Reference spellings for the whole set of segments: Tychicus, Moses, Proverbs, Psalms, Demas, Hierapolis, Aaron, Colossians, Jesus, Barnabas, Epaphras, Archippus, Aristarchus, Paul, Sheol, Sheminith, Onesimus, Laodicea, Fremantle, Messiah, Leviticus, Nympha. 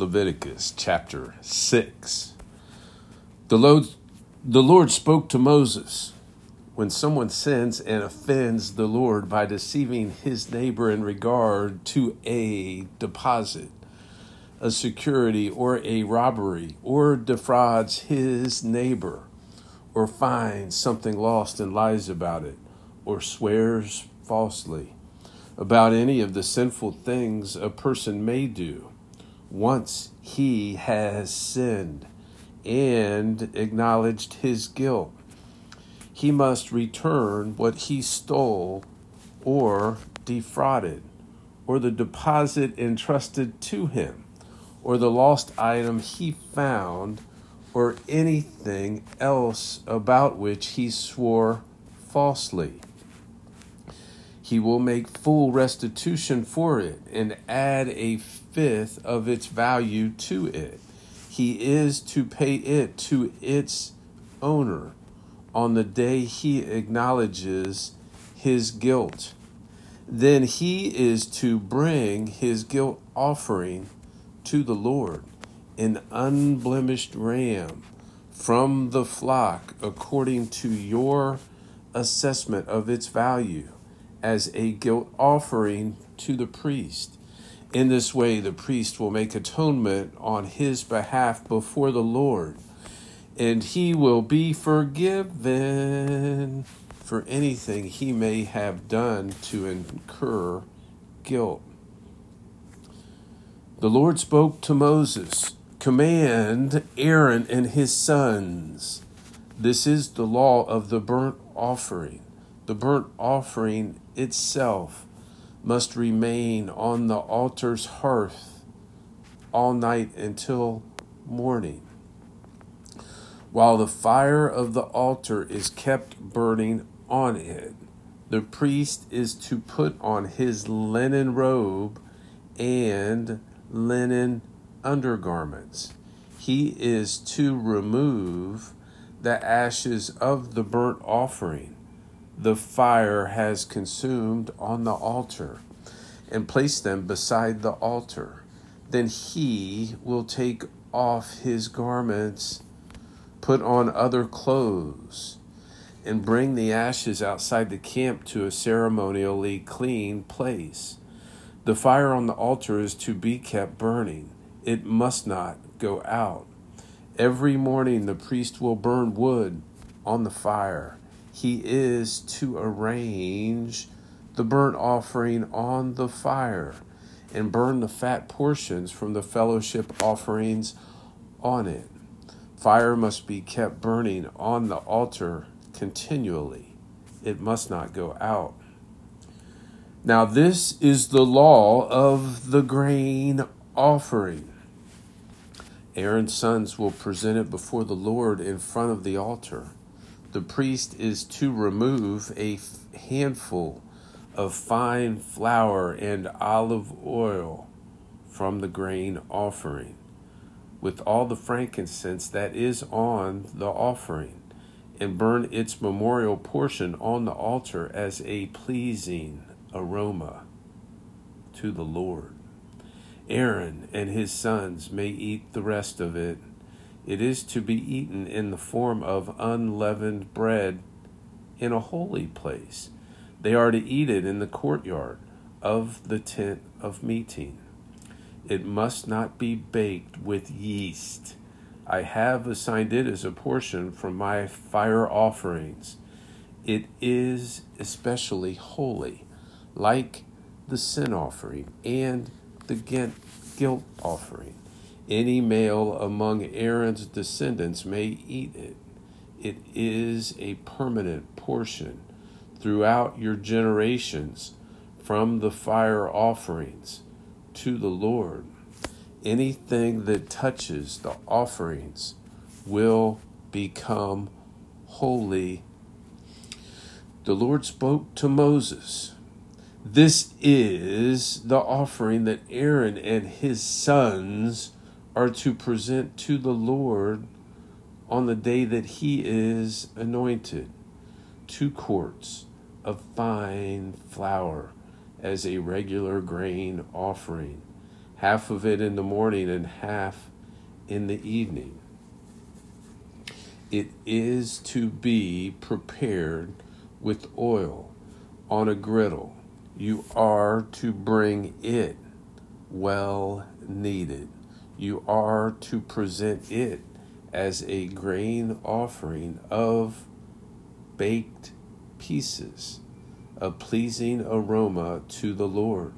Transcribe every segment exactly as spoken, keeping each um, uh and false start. Leviticus chapter six. The Lord, the Lord spoke to Moses. When someone sins and offends the Lord by deceiving his neighbor in regard to a deposit, a security, or a robbery, or defrauds his neighbor, or finds something lost and lies about it, or swears falsely about any of the sinful things a person may do, once he has sinned and acknowledged his guilt, he must return what he stole or defrauded, or the deposit entrusted to him, or the lost item he found, or anything else about which he swore falsely. He will make full restitution for it and add a fifth of its value to it. He is to pay it to its owner on the day he acknowledges his guilt. Then he is to bring his guilt offering to the Lord, an unblemished ram from the flock according to your assessment of its value, as a guilt offering to the priest. In this way, the priest will make atonement on his behalf before the Lord, and he will be forgiven for anything he may have done to incur guilt. The Lord spoke to Moses, "Command Aaron and his sons. This is the law of the burnt offering. The burnt offering itself must remain on the altar's hearth all night until morning, while the fire of the altar is kept burning on it. The priest is to put on his linen robe and linen undergarments. He is to remove the ashes of the burnt offering the fire has consumed on the altar, and place them beside the altar. Then he will take off his garments, put on other clothes, and bring the ashes outside the camp to a ceremonially clean place. The fire on the altar is to be kept burning. It must not go out. Every morning the priest will burn wood on the fire. He is to arrange the burnt offering on the fire and burn the fat portions from the fellowship offerings on it. Fire must be kept burning on the altar continually. It must not go out. Now this is the law of the grain offering. Aaron's sons will present it before the Lord in front of the altar. The priest is to remove a handful of fine flour and olive oil from the grain offering, with all the frankincense that is on the offering, and burn its memorial portion on the altar as a pleasing aroma to the Lord. Aaron and his sons may eat the rest of it. It is to be eaten in the form of unleavened bread in a holy place. They are to eat it in the courtyard of the tent of meeting. It must not be baked with yeast. I have assigned it as a portion from my fire offerings. It is especially holy, like the sin offering and the guilt offering. Any male among Aaron's descendants may eat it. It is a permanent portion throughout your generations from the fire offerings to the Lord. Anything that touches the offerings will become holy." The Lord spoke to Moses, "This is the offering that Aaron and his sons are to present to the Lord on the day that he is anointed: two quarts of fine flour as a regular grain offering, half of it in the morning and half in the evening. It is to be prepared with oil on a griddle. You are to bring it well kneaded. You are to present it as a grain offering of baked pieces, a pleasing aroma to the Lord.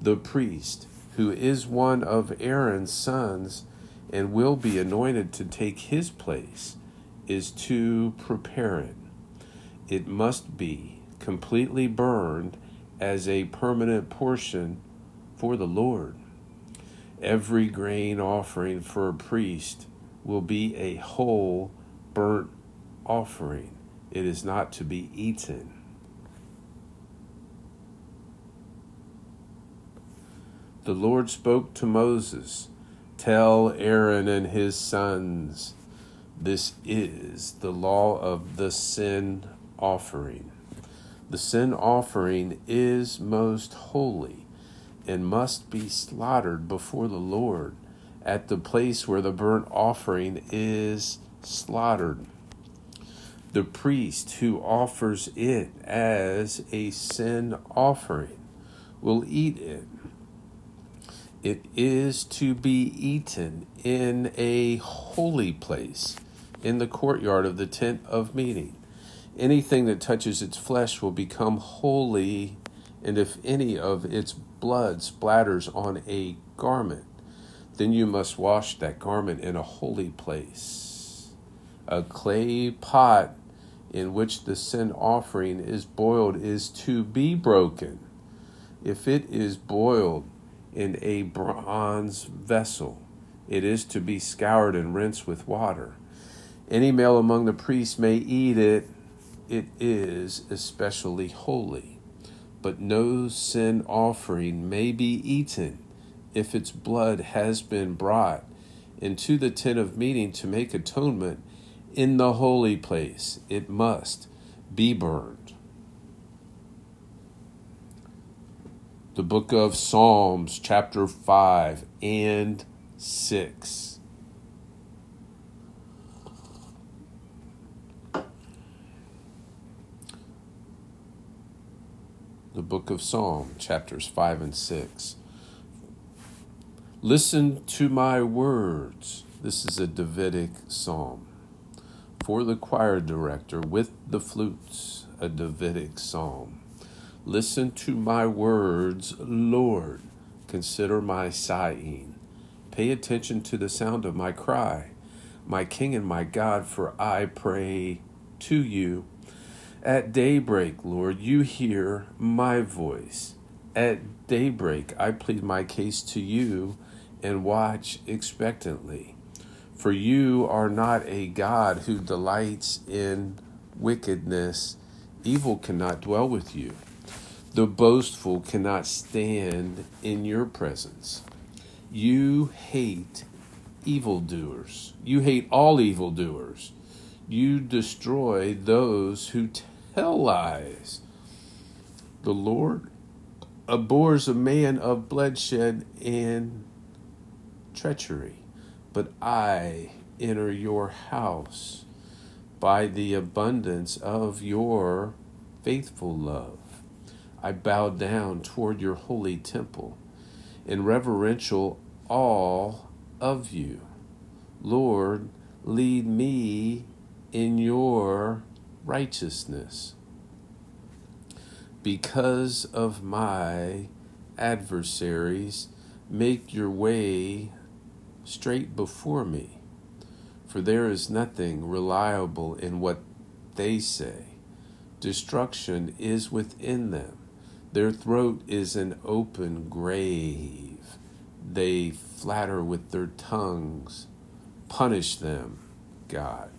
The priest, who is one of Aaron's sons and will be anointed to take his place, is to prepare it. It must be completely burned as a permanent portion for the Lord. Every grain offering for a priest will be a whole burnt offering. It is not to be eaten. The Lord spoke to Moses, "Tell Aaron and his sons, this is the law of the sin offering. The sin offering is most holy and must be slaughtered before the Lord at the place where the burnt offering is slaughtered. The priest who offers it as a sin offering will eat it. It is to be eaten in a holy place, in the courtyard of the tent of meeting. Anything that touches its flesh will become holy, and if any of its blood splatters on a garment, then you must wash that garment in a holy place. A clay pot in which the sin offering is boiled is to be broken. If it is boiled in a bronze vessel, it is to be scoured and rinsed with water. Any male among the priests may eat it. It is especially holy, but no sin offering may be eaten if its blood has been brought into the tent of meeting to make atonement in the holy place. It must be burned." The book of Psalms, chapter five and six. The book of Psalm, chapters five and six. "Listen to my words." This is a Davidic psalm. For the choir director with the flutes, a Davidic psalm. "Listen to my words, Lord. Consider my sighing. Pay attention to the sound of my cry, my King and my God, for I pray to you. At daybreak, Lord, you hear my voice. At daybreak, I plead my case to you and watch expectantly. For you are not a God who delights in wickedness. Evil cannot dwell with you. The boastful cannot stand in your presence. You hate evildoers. You hate all evildoers. You destroy those who t- Tell lies. The Lord abhors a man of bloodshed and treachery, but I enter your house by the abundance of your faithful love. I bow down toward your holy temple in reverential awe of you. Lord, lead me in your righteousness because of my adversaries. Make your way straight before me, for there is nothing reliable in what they say. Destruction is within them. Their throat is an open grave. They flatter with their tongues. Punish them, God.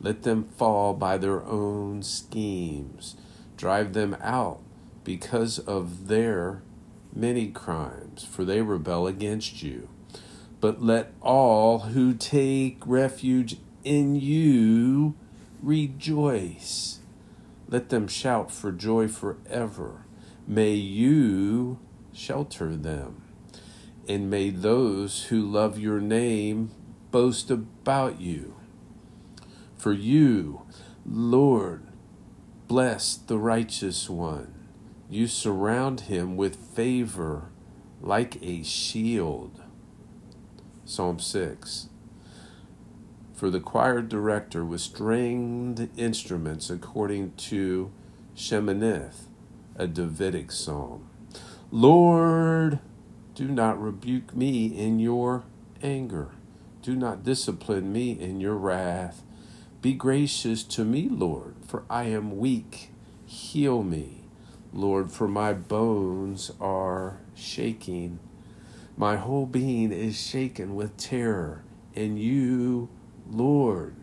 Let them fall by their own schemes. Drive them out because of their many crimes, for they rebel against you. But let all who take refuge in you rejoice. Let them shout for joy forever. May you shelter them. and may those who love your name boast about you. For you, Lord, bless the righteous one. You surround him with favor like a shield. Psalm six. For the choir director with stringed instruments according to Sheminith, a Davidic psalm. Lord, do not rebuke me in your anger. Do not discipline me in your wrath. Be gracious to me, Lord, for I am weak. Heal me, Lord, for my bones are shaking. My whole being is shaken with terror. And you, Lord,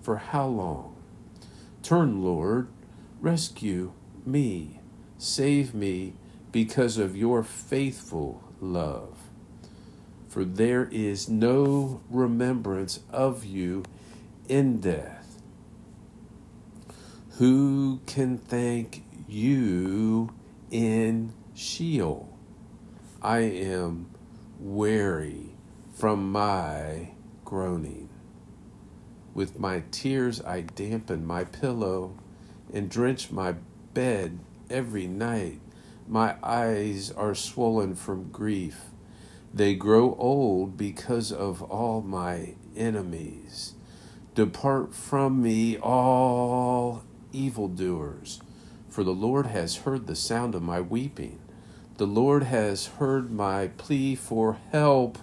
for how long? Turn, Lord, rescue me. Save me because of your faithful love. For there is no remembrance of you in death. Who can thank you in Sheol? I am weary from my groaning. With my tears I dampen my pillow and drench my bed every night. My eyes are swollen from grief. They grow old because of all my enemies. Depart from me, all evildoers, for the Lord has heard the sound of my weeping. The Lord has heard my plea for help.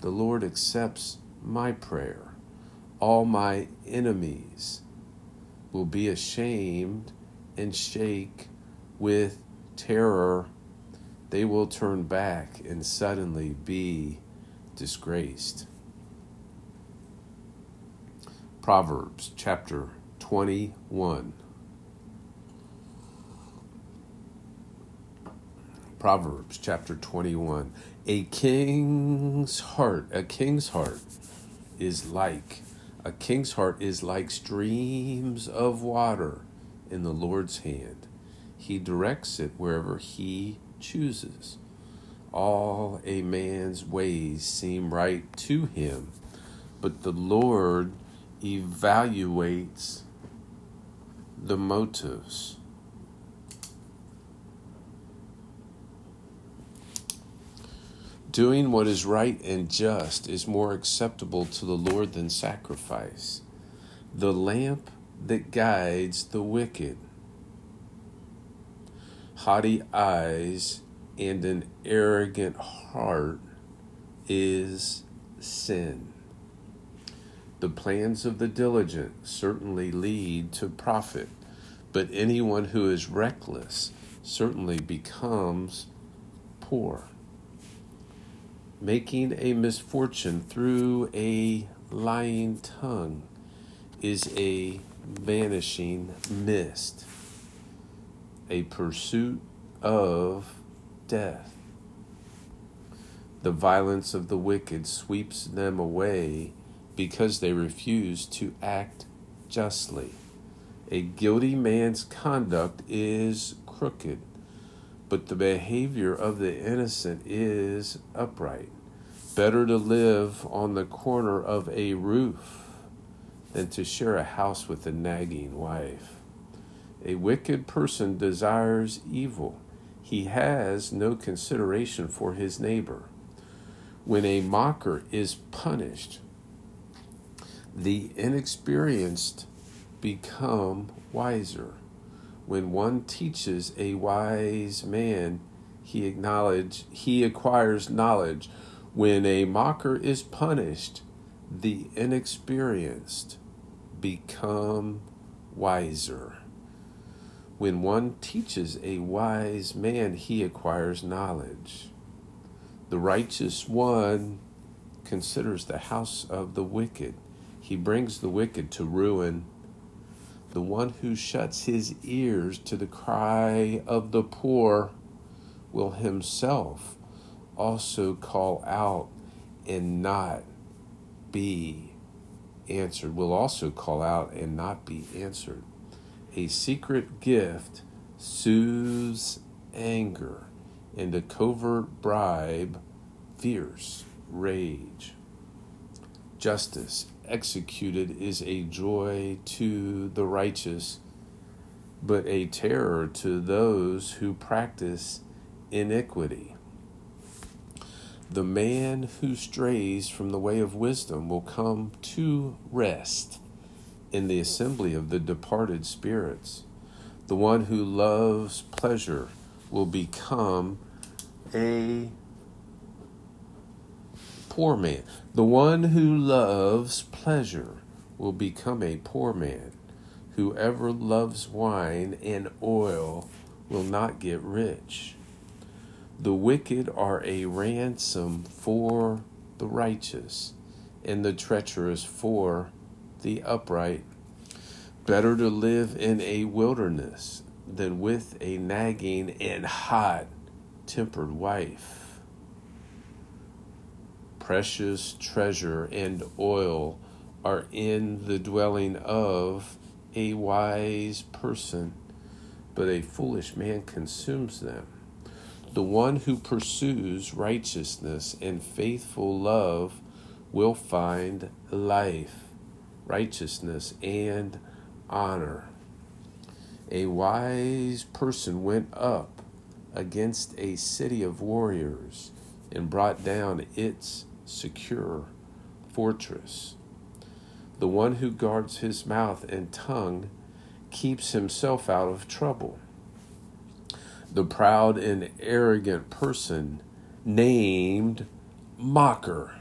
The Lord accepts my prayer. All my enemies will be ashamed and shake with terror. They will turn back and suddenly be disgraced. Proverbs chapter twenty-one. Proverbs chapter twenty-one. A king's heart, a king's heart is like, a king's heart is like streams of water in the Lord's hand. He directs it wherever he chooses. All a man's ways seem right to him, but the Lord evaluates the motives. Doing what is right and just is more acceptable to the Lord than sacrifice. The lamp that guides the wicked. Haughty eyes and an arrogant heart is sin. The plans of the diligent certainly lead to profit, but anyone who is reckless certainly becomes poor. Making a misfortune through a lying tongue is a vanishing mist, a pursuit of death. The violence of the wicked sweeps them away because they refuse to act justly. A guilty man's conduct is crooked, but the behavior of the innocent is upright. Better to live on the corner of a roof than to share a house with a nagging wife. A wicked person desires evil. He has no consideration for his neighbor. When a mocker is punished, the inexperienced become wiser. When one teaches a wise man, he acknowledge he acquires knowledge. When a mocker is punished, the inexperienced become wiser. When one teaches a wise man, he acquires knowledge. The righteous one considers the house of the wicked. He brings the wicked to ruin. The one who shuts his ears to the cry of the poor will himself also call out and not be answered, will also call out and not be answered. A secret gift soothes anger, and a covert bribe fierce rage. Justice executed is a joy to the righteous, but a terror to those who practice iniquity. The man who strays from the way of wisdom will come to rest in the assembly of the departed spirits. The one who loves pleasure will become a poor man. The one who loves pleasure will become a poor man. Whoever loves wine and oil will not get rich. The wicked are a ransom for the righteous, and the treacherous for the upright. Better to live in a wilderness than with a nagging and hot-tempered wife. Precious treasure and oil are in the dwelling of a wise person, but a foolish man consumes them. The one who pursues righteousness and faithful love will find life, righteousness, and honor. A wise person went up against a city of warriors and brought down its secure fortress. The one who guards his mouth and tongue keeps himself out of trouble. The proud and arrogant person, named mocker,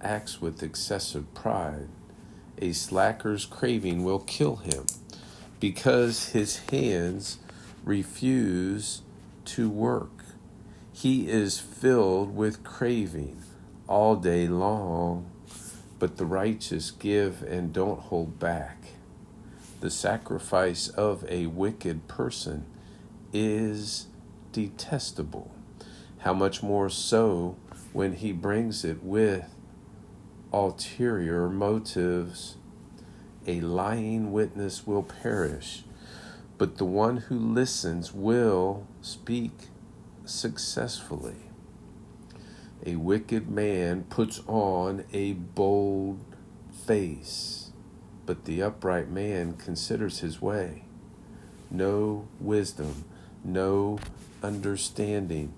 acts with excessive pride. A slacker's craving will kill him, because his hands refuse to work. He is filled with craving all day long. But the righteous give and don't hold back. The sacrifice of a wicked person is detestable. How much more so when he brings it with ulterior motives? A lying witness will perish, but the one who listens will speak successfully. A wicked man puts on a bold face, but the upright man considers his way. No wisdom, no understanding,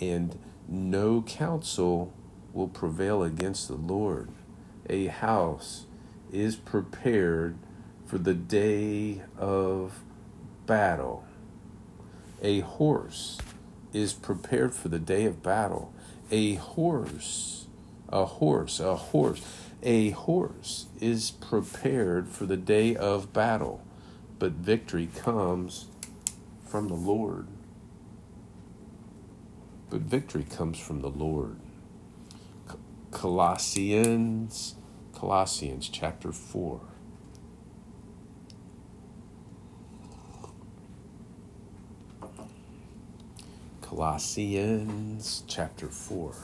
and no counsel will prevail against the Lord. A house is prepared for the day of battle. A horse is prepared for the day of battle. A horse, a horse, a horse, a horse is prepared for the day of battle, but victory comes from the Lord. But victory comes from the Lord. Colossians, Colossians chapter four. Colossians chapter four.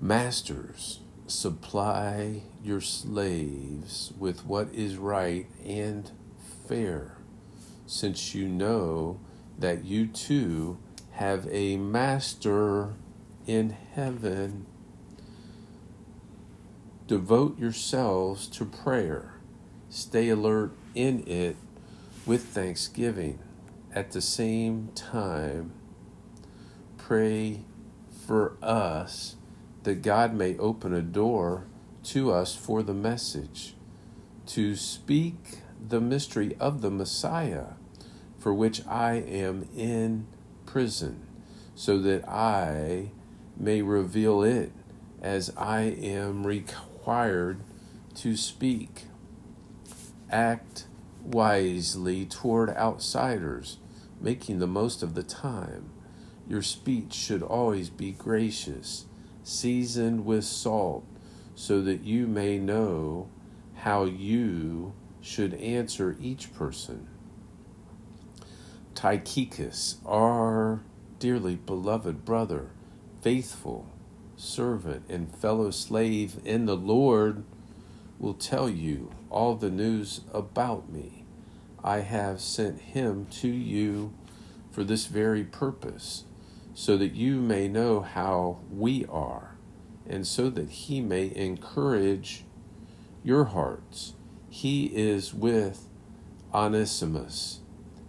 Masters, supply your slaves with what is right and fair, since you know that you too have a master in heaven. Devote yourselves to prayer. Stay alert in it with thanksgiving. At the same time, pray for us that God may open a door to us for the message, to speak the mystery of the Messiah, for which I am in prison, so that I may reveal it as I am required to speak. Act wisely toward outsiders, making the most of the time. Your speech should always be gracious, seasoned with salt, so that you may know how you should answer each person. Tychicus, our dearly beloved brother, faithful servant and fellow slave in the Lord, will tell you all the news about me. I have sent him to you for this very purpose, so that you may know how we are, and so that he may encourage your hearts. He is with Onesimus,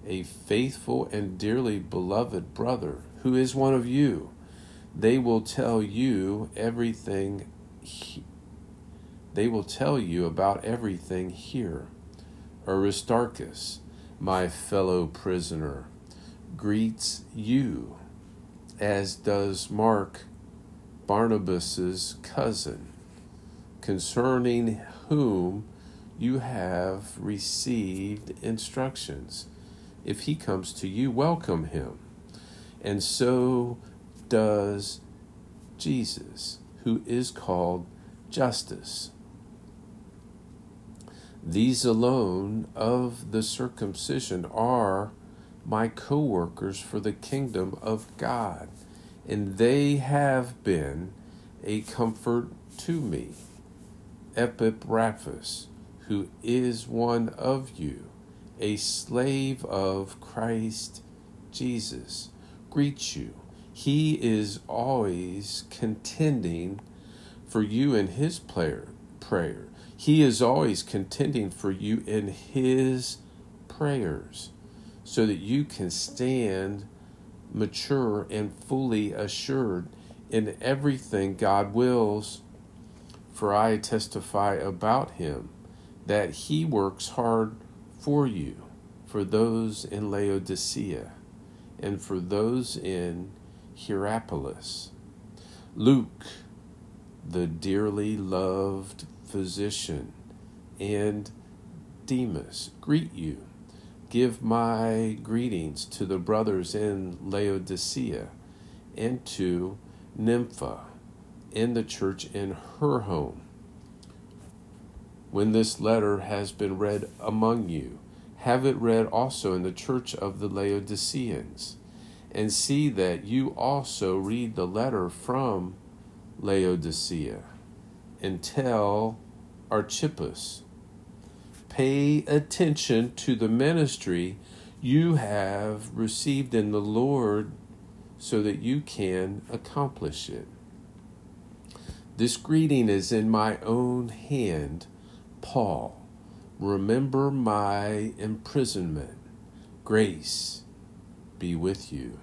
a faithful and dearly beloved brother, who is one of you. They will tell you everything. He, they will tell you about everything here. Aristarchus, my fellow prisoner, greets you, as does Mark, Barnabas's cousin, concerning whom you have received instructions. If he comes to you, welcome him. And so does Jesus, who is called Justice. These alone of the circumcision are my co-workers for the kingdom of God, and they have been a comfort to me. Epaphras, who is one of you, a slave of Christ Jesus, greets you. He is always contending for you in his prayer. prayer. He is always contending for you in his prayers, so that you can stand mature and fully assured in everything God wills. For I testify about him that he works hard for you, for those in Laodicea, and for those in Hierapolis. Luke, the dearly loved physician, and Demas greet you. Give my greetings to the brothers in Laodicea, and to Nympha in the church in her home. When this letter has been read among you, have it read also in the church of the Laodiceans, and see that you also read the letter from Laodicea, and tell Archippus. Pay attention to the ministry you have received in the Lord, so that you can accomplish it. This greeting is in my own hand, Paul. Remember my imprisonment. Grace be with you.